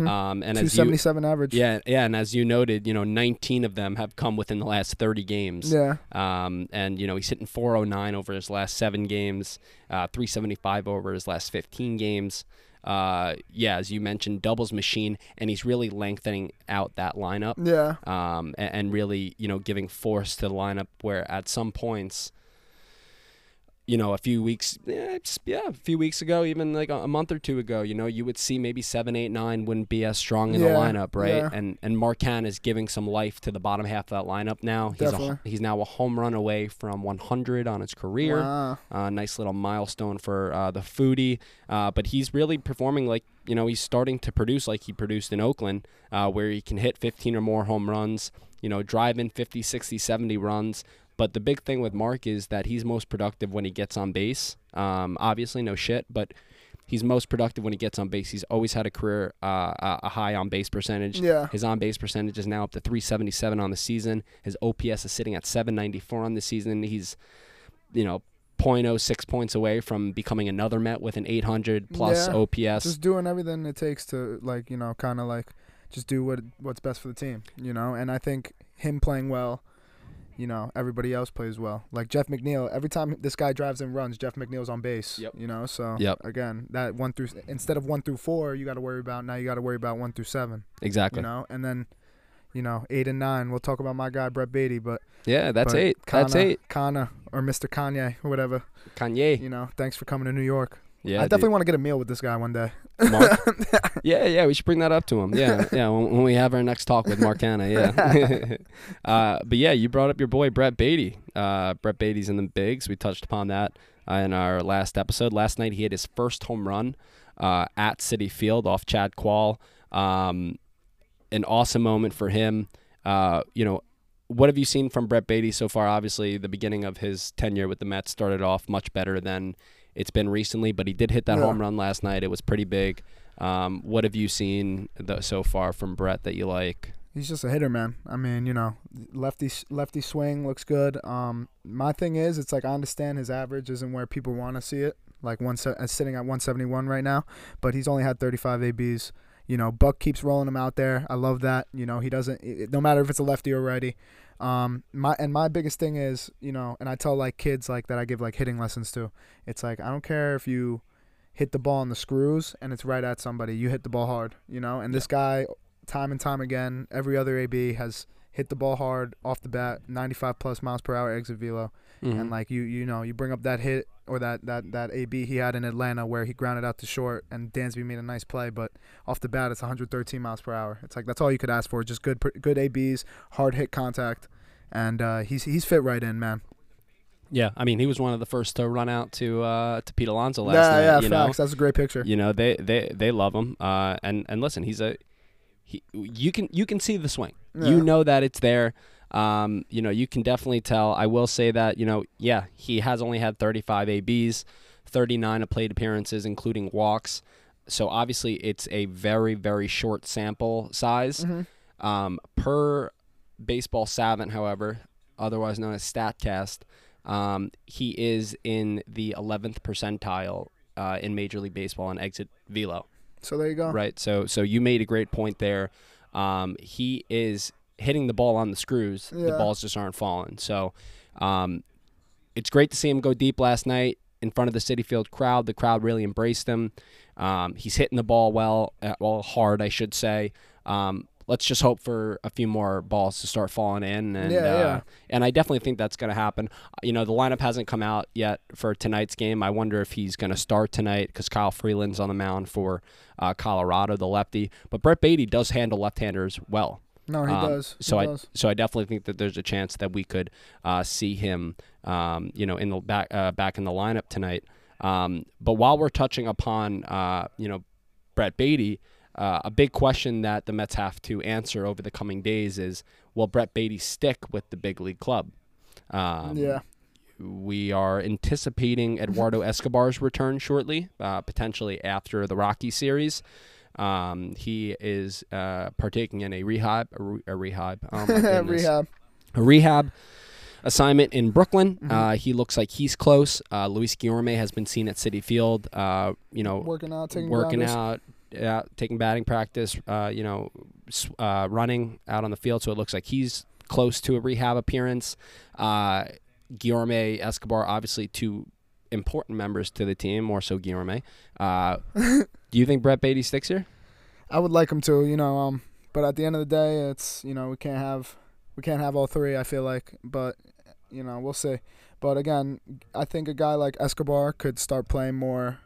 277 average. Yeah, and as you noted, you know, 19 of them have come within the last 30 games. Yeah. And, you know, he's hitting 409 over his last 7 games, 375 over his last 15 games. As you mentioned, doubles machine, and he's really lengthening out that lineup. Yeah. And really, you know, giving force to the lineup where at some points, you know, a few weeks ago, even like a month or 2 ago, you know, you would see maybe 7, 8, 9 wouldn't be as strong in the lineup, right? Yeah. And Mark Canha is giving some life to the bottom half of that lineup now. He's now a home run away from 100 on his career. Wow. Nice little milestone for the foodie. But he's really performing like, you know, he's starting to produce like he produced in Oakland, where he can hit 15 or more home runs, you know, drive in 50, 60, 70 runs. But the big thing with Mark is that he's most productive when he gets on base. Obviously, no shit, but he's most productive when he gets on base. He's always had a career a high on-base percentage. Yeah. His on-base percentage is now up to 377 on the season. His OPS is sitting at 794 on the season. He's, you know, 0.06 points away from becoming another Met with an 800-plus OPS. Just doing everything it takes to, like, you know, kind of like just do what's best for the team, you know. And I think him playing well you know, everybody else plays well. Like Jeff McNeil, every time this guy drives and runs, Jeff McNeil's on base. Yep. You know, so again, that one through, instead of 1 through 4, you got to worry about, now you got to worry about 1 through 7. Exactly. You know, and then, you know, 8 and 9. We'll talk about my guy Brett Baty, but yeah, that's 8. Canha, that's 8. Canha or Mr. Kanye or whatever. Kanye. You know, thanks for coming to New York. Yeah, I definitely want to get a meal with this guy one day. Mark? yeah, we should bring that up to him. Yeah, when we have our next talk with Mark Canha, yeah. But yeah, you brought up your boy Brett Baty. Brett Baty's in the bigs. We touched upon that in our last episode. Last night he hit his first home run at Citi Field off Chad Qual. An awesome moment for him. You know, what have you seen from Brett Baty so far? Obviously, the beginning of his tenure with the Mets started off much better than it's been recently, but he did hit that home run last night. It was pretty big. What have you seen so far from Brett that you like? He's just a hitter, man. I mean, you know, lefty swing looks good. My thing is, it's like I understand his average isn't where people want to see it, like sitting at 171 right now, but he's only had 35 ABs. You know, Buck keeps rolling him out there. I love that. You know, he doesn't – no matter if it's a lefty or righty. My biggest thing is, you know, and I tell, like, kids, like, that I give, like, hitting lessons to. It's like, I don't care if you hit the ball on the screws and it's right at somebody. You hit the ball hard, you know. And this guy, time and time again, every other AB has hit the ball hard off the bat, 95-plus miles per hour exit velo. Mm-hmm. And, like, you know, you bring up that hit or that AB he had in Atlanta where he grounded out to short and Dansby made a nice play, but off the bat it's 113 miles per hour. It's like that's all you could ask for, just good ABs, hard hit contact, and he's fit right in, man. Yeah, I mean, he was one of the first to run out to Pete Alonso last night. Yeah, you facts. Know? That's a great picture. You know, they love him. And listen, you can see the swing. Yeah. You know that it's there. You know, you can definitely tell. I will say that, you know, yeah, he has only had 35 ABs, 39 plate appearances, including walks. So obviously it's a very, very short sample size. Mm-hmm. Per Baseball Savant, however, otherwise known as StatCast, he is in the 11th percentile in Major League Baseball on exit velo. So there you go. Right. So you made a great point there. He is hitting the ball on the screws, the balls just aren't falling. So it's great to see him go deep last night in front of the Citi Field crowd. The crowd really embraced him. He's hitting the ball hard, I should say. Let's just hope for a few more balls to start falling in. And, and I definitely think that's going to happen. You know, the lineup hasn't come out yet for tonight's game. I wonder if he's going to start tonight because Kyle Freeland's on the mound for Colorado, the lefty. But Brett Baty does handle left-handers well. No, he does. So I definitely think that there's a chance that we could see him, you know, in the back in the lineup tonight. But while we're touching upon, you know, Brett Baty, a big question that the Mets have to answer over the coming days is, will Brett Baty stick with the big league club? We are anticipating Eduardo Escobar's return shortly, potentially after the Rocky series. He is partaking in a rehab assignment in Brooklyn. Mm-hmm. He looks like he's close. Luis Guillorme has been seen at Citi Field. You know, working out, taking batting practice. You know, running out on the field. So it looks like he's close to a rehab appearance. Guillorme, Escobar, obviously two important members to the team, more so Guillorme. Do you think Brett Baty sticks here? I would like him to, you know, but at the end of the day, it's, you know, we can't have all three, I feel like, but, you know, we'll see. But again, I think a guy like Escobar could start playing more,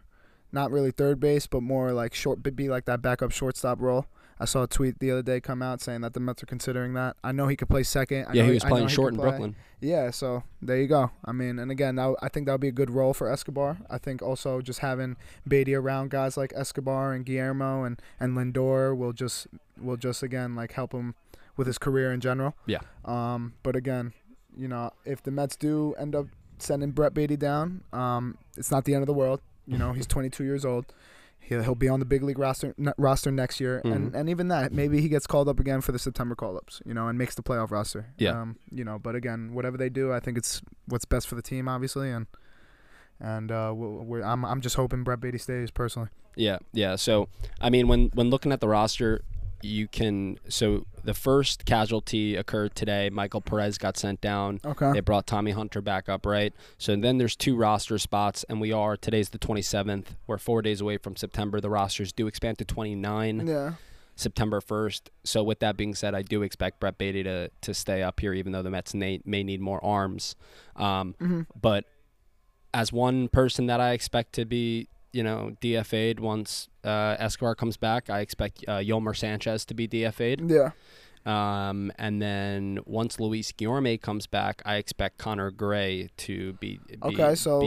not really third base, but more like be like that backup shortstop role. I saw a tweet the other day come out saying that the Mets are considering that. I know he could play second. Yeah, he was playing short in Brooklyn. Yeah, so there you go. I mean, and again, I think that would be a good role for Escobar. I think also just having Baty around guys like Escobar and Guillermo and Lindor will just again, like, help him with his career in general. Yeah. But again, you know, if the Mets do end up sending Brett Baty down, it's not the end of the world. You know, he's 22 years old. He'll be on the big league roster next year, mm-hmm. and even that, maybe he gets called up again for the September call-ups, you know, and makes the playoff roster. Yeah. You know, but again, whatever they do, I think it's what's best for the team, obviously, and I'm just hoping Brett Baty stays personally. Yeah. So I mean, when looking at the roster, you can – so the first casualty occurred today. Michael Perez got sent down. Okay. They brought Tommy Hunter back up, right? So then there's two roster spots, and we are – today's the 27th. We're 4 days away from September. The rosters do expand to 29. Yeah. September 1st. So with that being said, I do expect Brett Baty to stay up here, even though the Mets may need more arms. But as one person that I expect to be, you know, DFA'd once Escobar comes back, I expect Yolmer Sanchez to be DFA'd. Yeah. And then once Luis Guillorme comes back, I expect Connor Gray to be DFA'd. So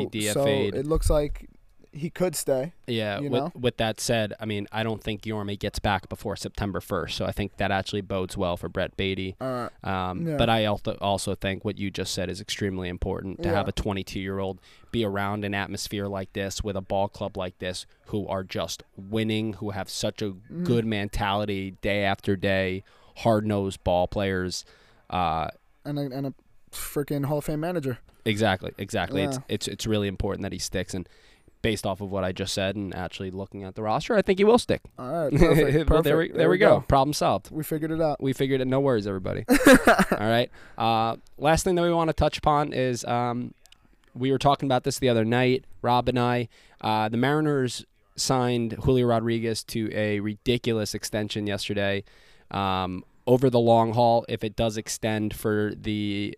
it looks like he could stay. Yeah. With that said, I mean, I don't think Guillorme gets back before September 1st, so I think that actually bodes well for Brett Baty. Yeah. But I also think what you just said is extremely important, to have a 22-year-old be around an atmosphere like this with a ball club like this who are just winning, who have such a good mentality day after day, hard-nosed ball players. And a freaking Hall of Fame manager. Exactly. Yeah. It's really important that he sticks, and based off of what I just said and actually looking at the roster, I think he will stick. All right, perfect. Well, there we go. Problem solved. We figured it out. We figured it. No worries, everybody. All right. Last thing that we want to touch upon is we were talking about this the other night, Rob and I. The Mariners signed Julio Rodriguez to a ridiculous extension yesterday. Over the long haul, if it does extend for the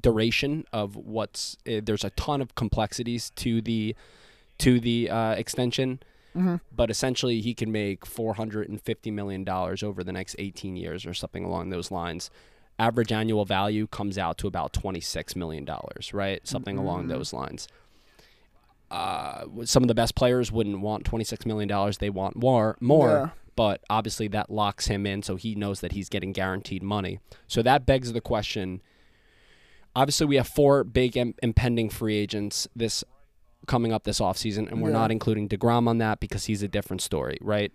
duration of what's there's a ton of complexities to the extension, but essentially he can make $450 million over the next 18 years or something along those lines. Average annual value comes out to about $26 million, right? Something along those lines. Some of the best players wouldn't want $26 million; they want more. Yeah. But obviously that locks him in, so he knows that he's getting guaranteed money. So that begs the question. Obviously, we have four big impending free agents this coming up this offseason, and we're not including deGrom on that because he's a different story, right?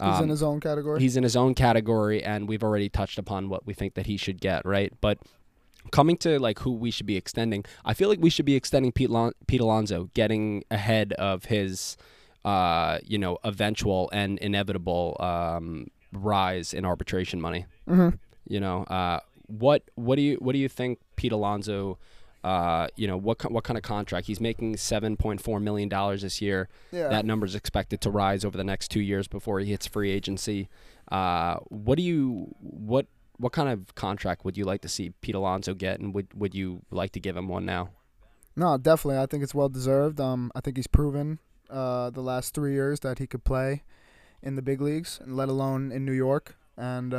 He's in his own category. He's in his own category, and we've already touched upon what we think that he should get, right? But coming to like who we should be extending, I feel like we should be extending Pete Alonso, getting ahead of his eventual and inevitable rise in arbitration money. What do you think Pete Alonso, what kind of contract? He's making $7.4 million this year. Yeah. That number is expected to rise over the next 2 years before he hits free agency. What kind of contract would you like to see Pete Alonso get, and would you like to give him one now? No, definitely. I think it's well-deserved. I think he's proven the last 3 years that he could play in the big leagues, let alone in New York. And,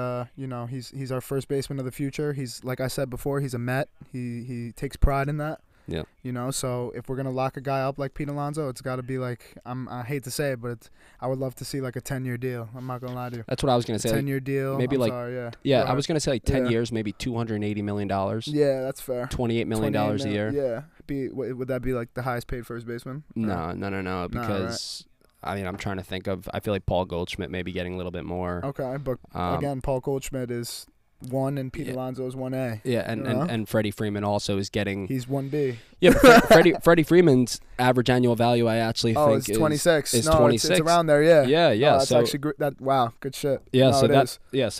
he's our first baseman of the future. He's, like I said before, he's a Met. He takes pride in that. Yeah. So if we're going to lock a guy up like Pete Alonso, it's got to be like, I hate to say it, but I would love to see like a 10-year deal. I'm not going to lie to you. That's what I was going to say. 10-year deal. Maybe I was going to say like 10 years, maybe $280 million. Yeah, that's fair. $28 million a year. Yeah. Would that be like the highest paid first baseman? No. Because... Right. I mean, I'm trying to think of – I feel like Paul Goldschmidt may be getting a little bit more. Okay, but again, Paul Goldschmidt is 1 and Pete Alonso is 1A. Yeah, and Freddie Freeman also is getting – He's 1B. Yeah, but Freddie Freeman's average annual value I actually think is – 26. It's 26. It's around there, yeah. Yeah. That's actually – wow, good shit. Yeah, so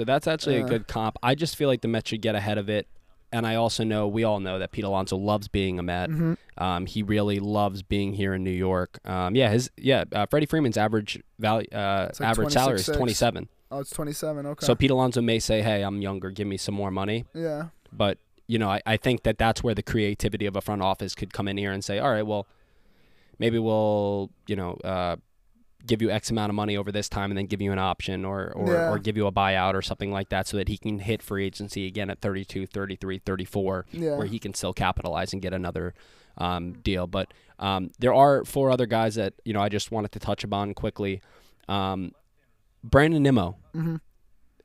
that's actually a good comp. I just feel like the Mets should get ahead of it. And I also know, we all know that Pete Alonso loves being a Met. He really loves being here in New York. Freddie Freeman's average value, like average salary is 27. Oh, it's 27. Okay. So Pete Alonso may say, "Hey, I'm younger. Give me some more money." Yeah. But I think that that's where the creativity of a front office could come in here and say, "All right, well, maybe we'll give you X amount of money over this time and then give you an option or give you a buyout or something like that so that he can hit free agency again at 32, 33, 34, where he can still capitalize and get another deal. But there are four other guys that, I just wanted to touch upon quickly. Brandon Nimmo.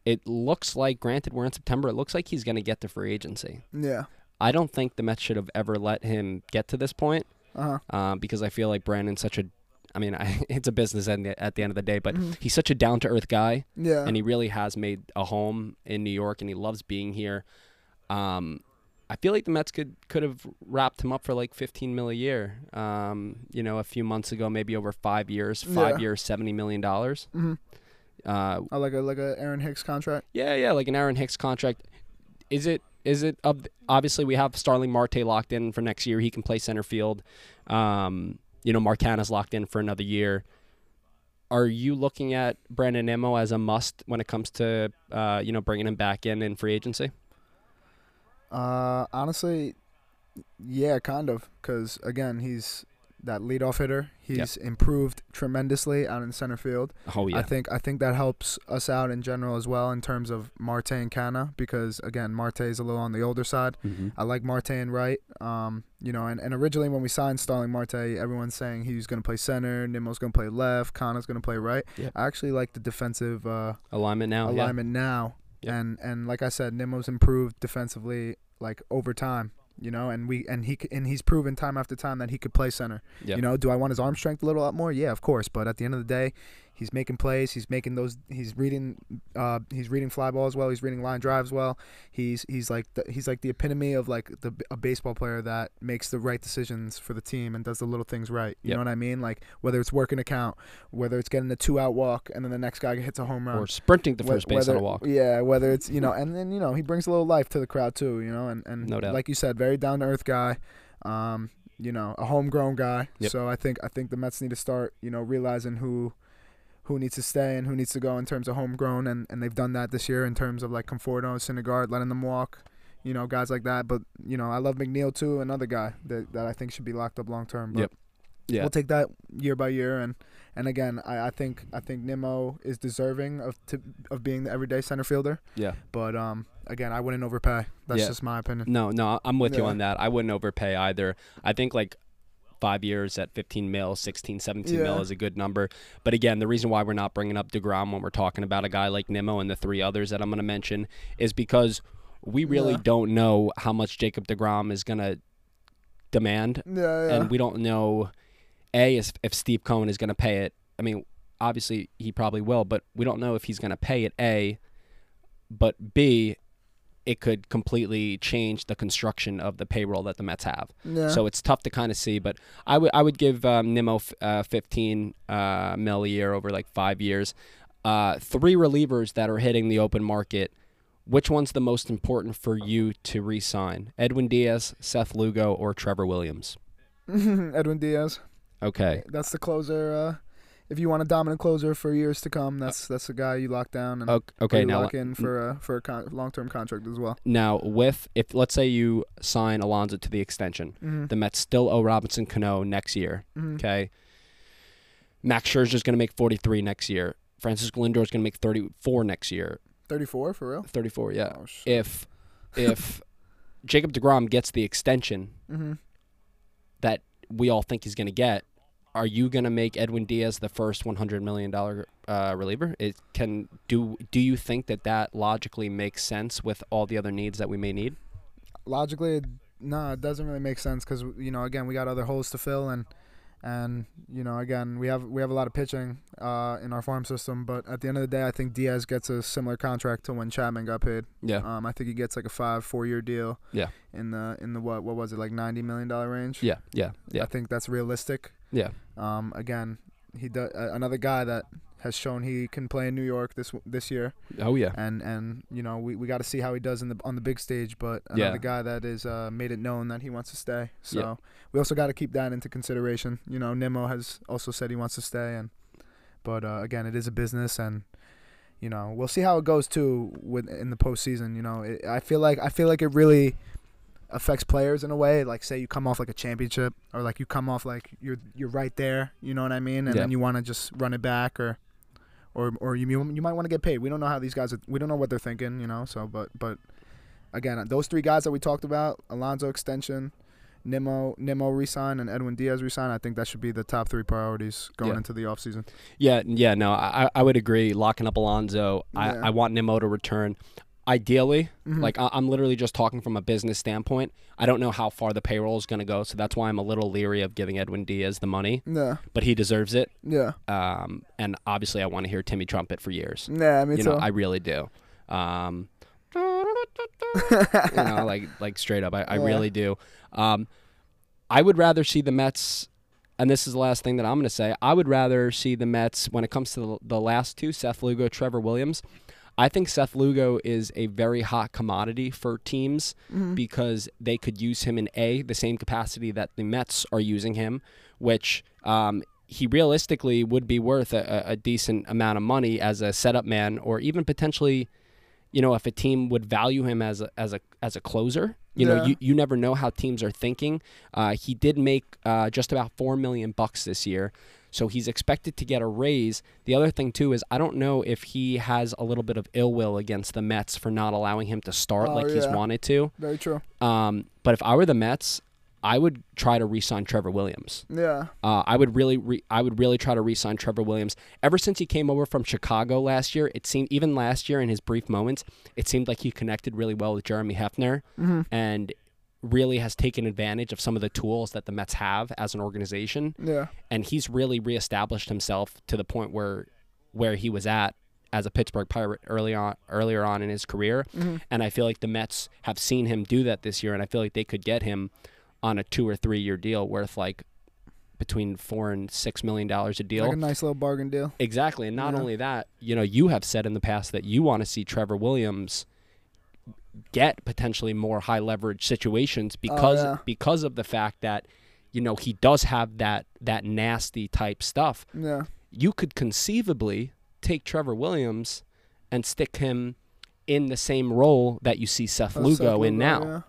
It looks like, granted we're in September, it looks like he's going to get to free agency. Yeah. I don't think the Mets should have ever let him get to this point because I feel like Brandon's such a it's a business at the end of the day, but he's such a down-to-earth guy, and he really has made a home in New York, and he loves being here. I feel like the Mets could have wrapped him up for like $15 million a year, a few months ago, maybe over 5 years, 5 years, $70 million. Like a Aaron Hicks contract. Yeah, like an Aaron Hicks contract. Is it obviously we have Starling Marte locked in for next year. He can play center field. Mark Canha's locked in for another year. Are you looking at Brandon Nimmo as a must when it comes to bringing him back in free agency? Honestly, yeah, kind of, because again, he's that leadoff hitter. He's improved tremendously out in center field. Oh yeah, I think that helps us out in general as well in terms of Marte and Canha, because again, Marte is a little on the older side. Mm-hmm. I like Marte and Wright. And originally when we signed Starling Marte, everyone's saying he's going to play center, Nimmo's going to play left, Kana's going to play right. Yep. I actually like the defensive alignment now. Yep. And like I said, Nimmo's improved defensively like over time. He's proven time after time that he could play center. Yep. Do I want his arm strength a little lot more? Yeah, of course. But at the end of the day, he's making plays. He's making those. He's reading fly balls well. He's reading line drives well. He's like the epitome of like a baseball player that makes the right decisions for the team and does the little things right. You know what I mean? Like whether it's working a count, whether it's getting a 2-out walk and then the next guy hits a home run, or sprinting the first base on a walk. Yeah, whether it's and then he brings a little life to the crowd too. And no doubt, like you said, very down to earth guy, a homegrown guy. Yep. So I think the Mets need to start, realizing who needs to stay and who needs to go in terms of homegrown, and they've done that this year in terms of like Conforto, Syndergaard, letting them walk, guys like that. But I love McNeil too, another guy that I think should be locked up long term. Yep. Yeah. We'll take that year by year, and again, I think Nimmo is deserving of being the everyday center fielder. Yeah. But again, I wouldn't overpay. That's just my opinion. No, I'm with you on that. I wouldn't overpay either. I think like 5 years at 15 mil, 16, 17 mil is a good number. But again, the reason why we're not bringing up DeGrom when we're talking about a guy like Nimmo and the three others that I'm going to mention is because we really don't know how much Jacob deGrom is going to demand, and we don't know. If Steve Cohen is going to pay it. I mean, obviously he probably will, but we don't know if he's going to pay it, A. But B, it could completely change the construction of the payroll that the Mets have. Yeah. So it's tough to kind of see, but I would give Nimmo 15 mil a year over like 5 years. Three relievers that are hitting the open market, which one's the most important for you to re-sign? Edwin Diaz, Seth Lugo, or Trevor Williams? Edwin Diaz. Okay. That's the closer. If you want a dominant closer for years to come, that's the guy you lock down and lock in for a long-term contract as well. Now, if let's say you sign Alonso to the extension, the Mets still owe Robinson Cano next year. Mm-hmm. Okay. Max Scherzer's going to make 43 next year. Francisco Lindor's going to make 34 next year. 34 for real? 34, yeah. Oh, shit. If Jacob deGrom gets the extension that we all think he's going to get, are you going to make Edwin Diaz the first $100 million reliever? Do you think that logically makes sense with all the other needs that we may need? Logically, no, it doesn't really make sense because, again, we got other holes to fill and we have a lot of pitching in our farm system. But at the end of the day, I think Diaz gets a similar contract to when Chapman got paid. Yeah. I think he gets like a 4-year deal. Yeah. In the what was it, like $90 million range? Yeah. I think that's realistic. Yeah. Again, he another guy that has shown he can play in New York this year. Oh yeah. And we got to see how he does on the big stage, but another guy that is made it known that he wants to stay. So we also got to keep that into consideration. Nimmo has also said he wants to stay, but again, it is a business, and we'll see how it goes too in the postseason. I feel like it really affects players in a way, like say you come off like a championship, or like you come off like you're right there, you know what I mean, and then you want to just run it back, or you might want to get paid. We don't know how these guys are, we don't know what they're thinking, so but again, those three guys that we talked about, Alonso extension, Nimmo resign, and Edwin Diaz resign, I think that should be the top three priorities going into the offseason. I would agree, locking up Alonso. I want Nimmo to return. Ideally, like I'm literally just talking from a business standpoint. I don't know how far the payroll is going to go, so that's why I'm a little leery of giving Edwin Diaz the money. Yeah. But he deserves it. Yeah. And obviously I want to hear Timmy trumpet for years. Yeah, me too. I really do. Like straight up, I really do. I would rather see the Mets and this is the last thing that I'm going to say, I would rather see the Mets, when it comes to the last two, Seth Lugo, Trevor Williams. I think Seth Lugo is a very hot commodity for teams because they could use him in the same capacity that the Mets are using him, which he realistically would be worth a decent amount of money as a setup man, or even potentially, you know, if a team would value him as a closer. You know, you never know how teams are thinking. He did make just about $4 million this year, so he's expected to get a raise. The other thing too is I don't know if he has a little bit of ill will against the Mets for not allowing him to start he's wanted to. Very true. But if I were the Mets, I would try to re-sign Trevor Williams. Yeah. I would really try to re-sign Trevor Williams. Ever since he came over from Chicago last year, it seemed, even last year in his brief moments, it seemed like he connected really well with Jeremy Hefner and really has taken advantage of some of the tools that the Mets have as an organization. Yeah. And he's really reestablished himself to the point where he was at as a Pittsburgh Pirate earlier on in his career. And I feel like the Mets have seen him do that this year, and I feel like they could get him on a 2 or 3 year deal worth like between $4 and $6 million a deal. Like a nice little bargain deal. Exactly. And not only that, you know, you have said in the past that you want to see Trevor Williams get potentially more high leverage situations because of the fact that, you know, he does have that nasty type stuff. Yeah. You could conceivably take Trevor Williams and stick him in the same role that you see Seth Lugo in now. Yeah.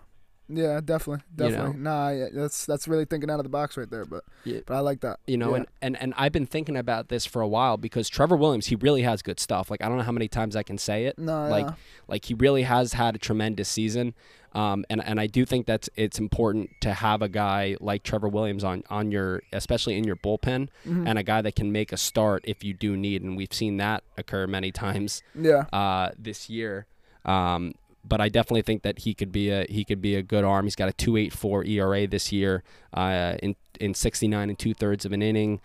Yeah, definitely. You know? Nah, that's really thinking out of the box right there, but I like that. You know, and I've been thinking about this for a while because Trevor Williams, he really has good stuff. Like, I don't know how many times I can say it. Like he really has had a tremendous season, and I do think that it's important to have a guy like Trevor Williams on your, especially in your bullpen, and a guy that can make a start if you do need, and we've seen that occur many times. Yeah. This year. But I definitely think that he could be a good arm. He's got a 2.84 ERA this year, in 69 and 2/3 of an inning.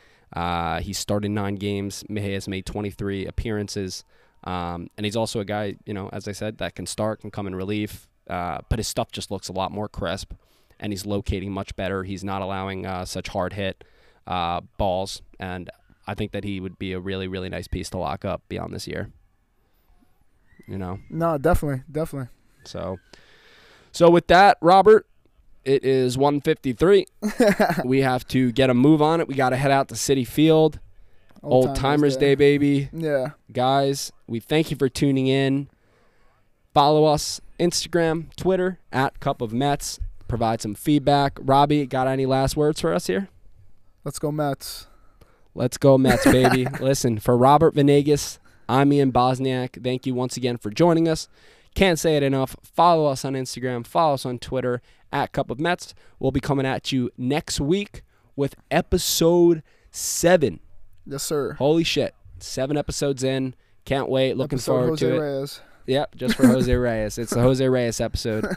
He started 9 games. He has made 23 appearances, and he's also a guy, you know, as I said, that can start, can come in relief. But his stuff just looks a lot more crisp, and he's locating much better. He's not allowing such hard hit balls, and I think that he would be a really, really nice piece to lock up beyond this year. You know? No, definitely. So with that, Robert, it is 1:53. We have to get a move on it. We got to head out to Citi Field. Old Timers Day, baby. Yeah. Guys, we thank you for tuning in. Follow us Instagram, Twitter, @CupOfMets. Provide some feedback. Robbie, got any last words for us here? Let's go Mets. Let's go Mets, baby. Listen, for Robert Venegas, I'm Ian Bosniak. Thank you once again for joining us. Can't say it enough. Follow us on Instagram. Follow us on Twitter, @CupOfMets. We'll be coming at you next week with episode 7. Yes, sir. Holy shit. 7 episodes in. Can't wait. Looking forward to it. Reyes. Yep, just for Jose Reyes. It's the Jose Reyes episode.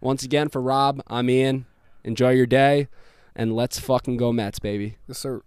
Once again, for Rob, I'm Ian. Enjoy your day, and let's fucking go Mets, baby. Yes, sir.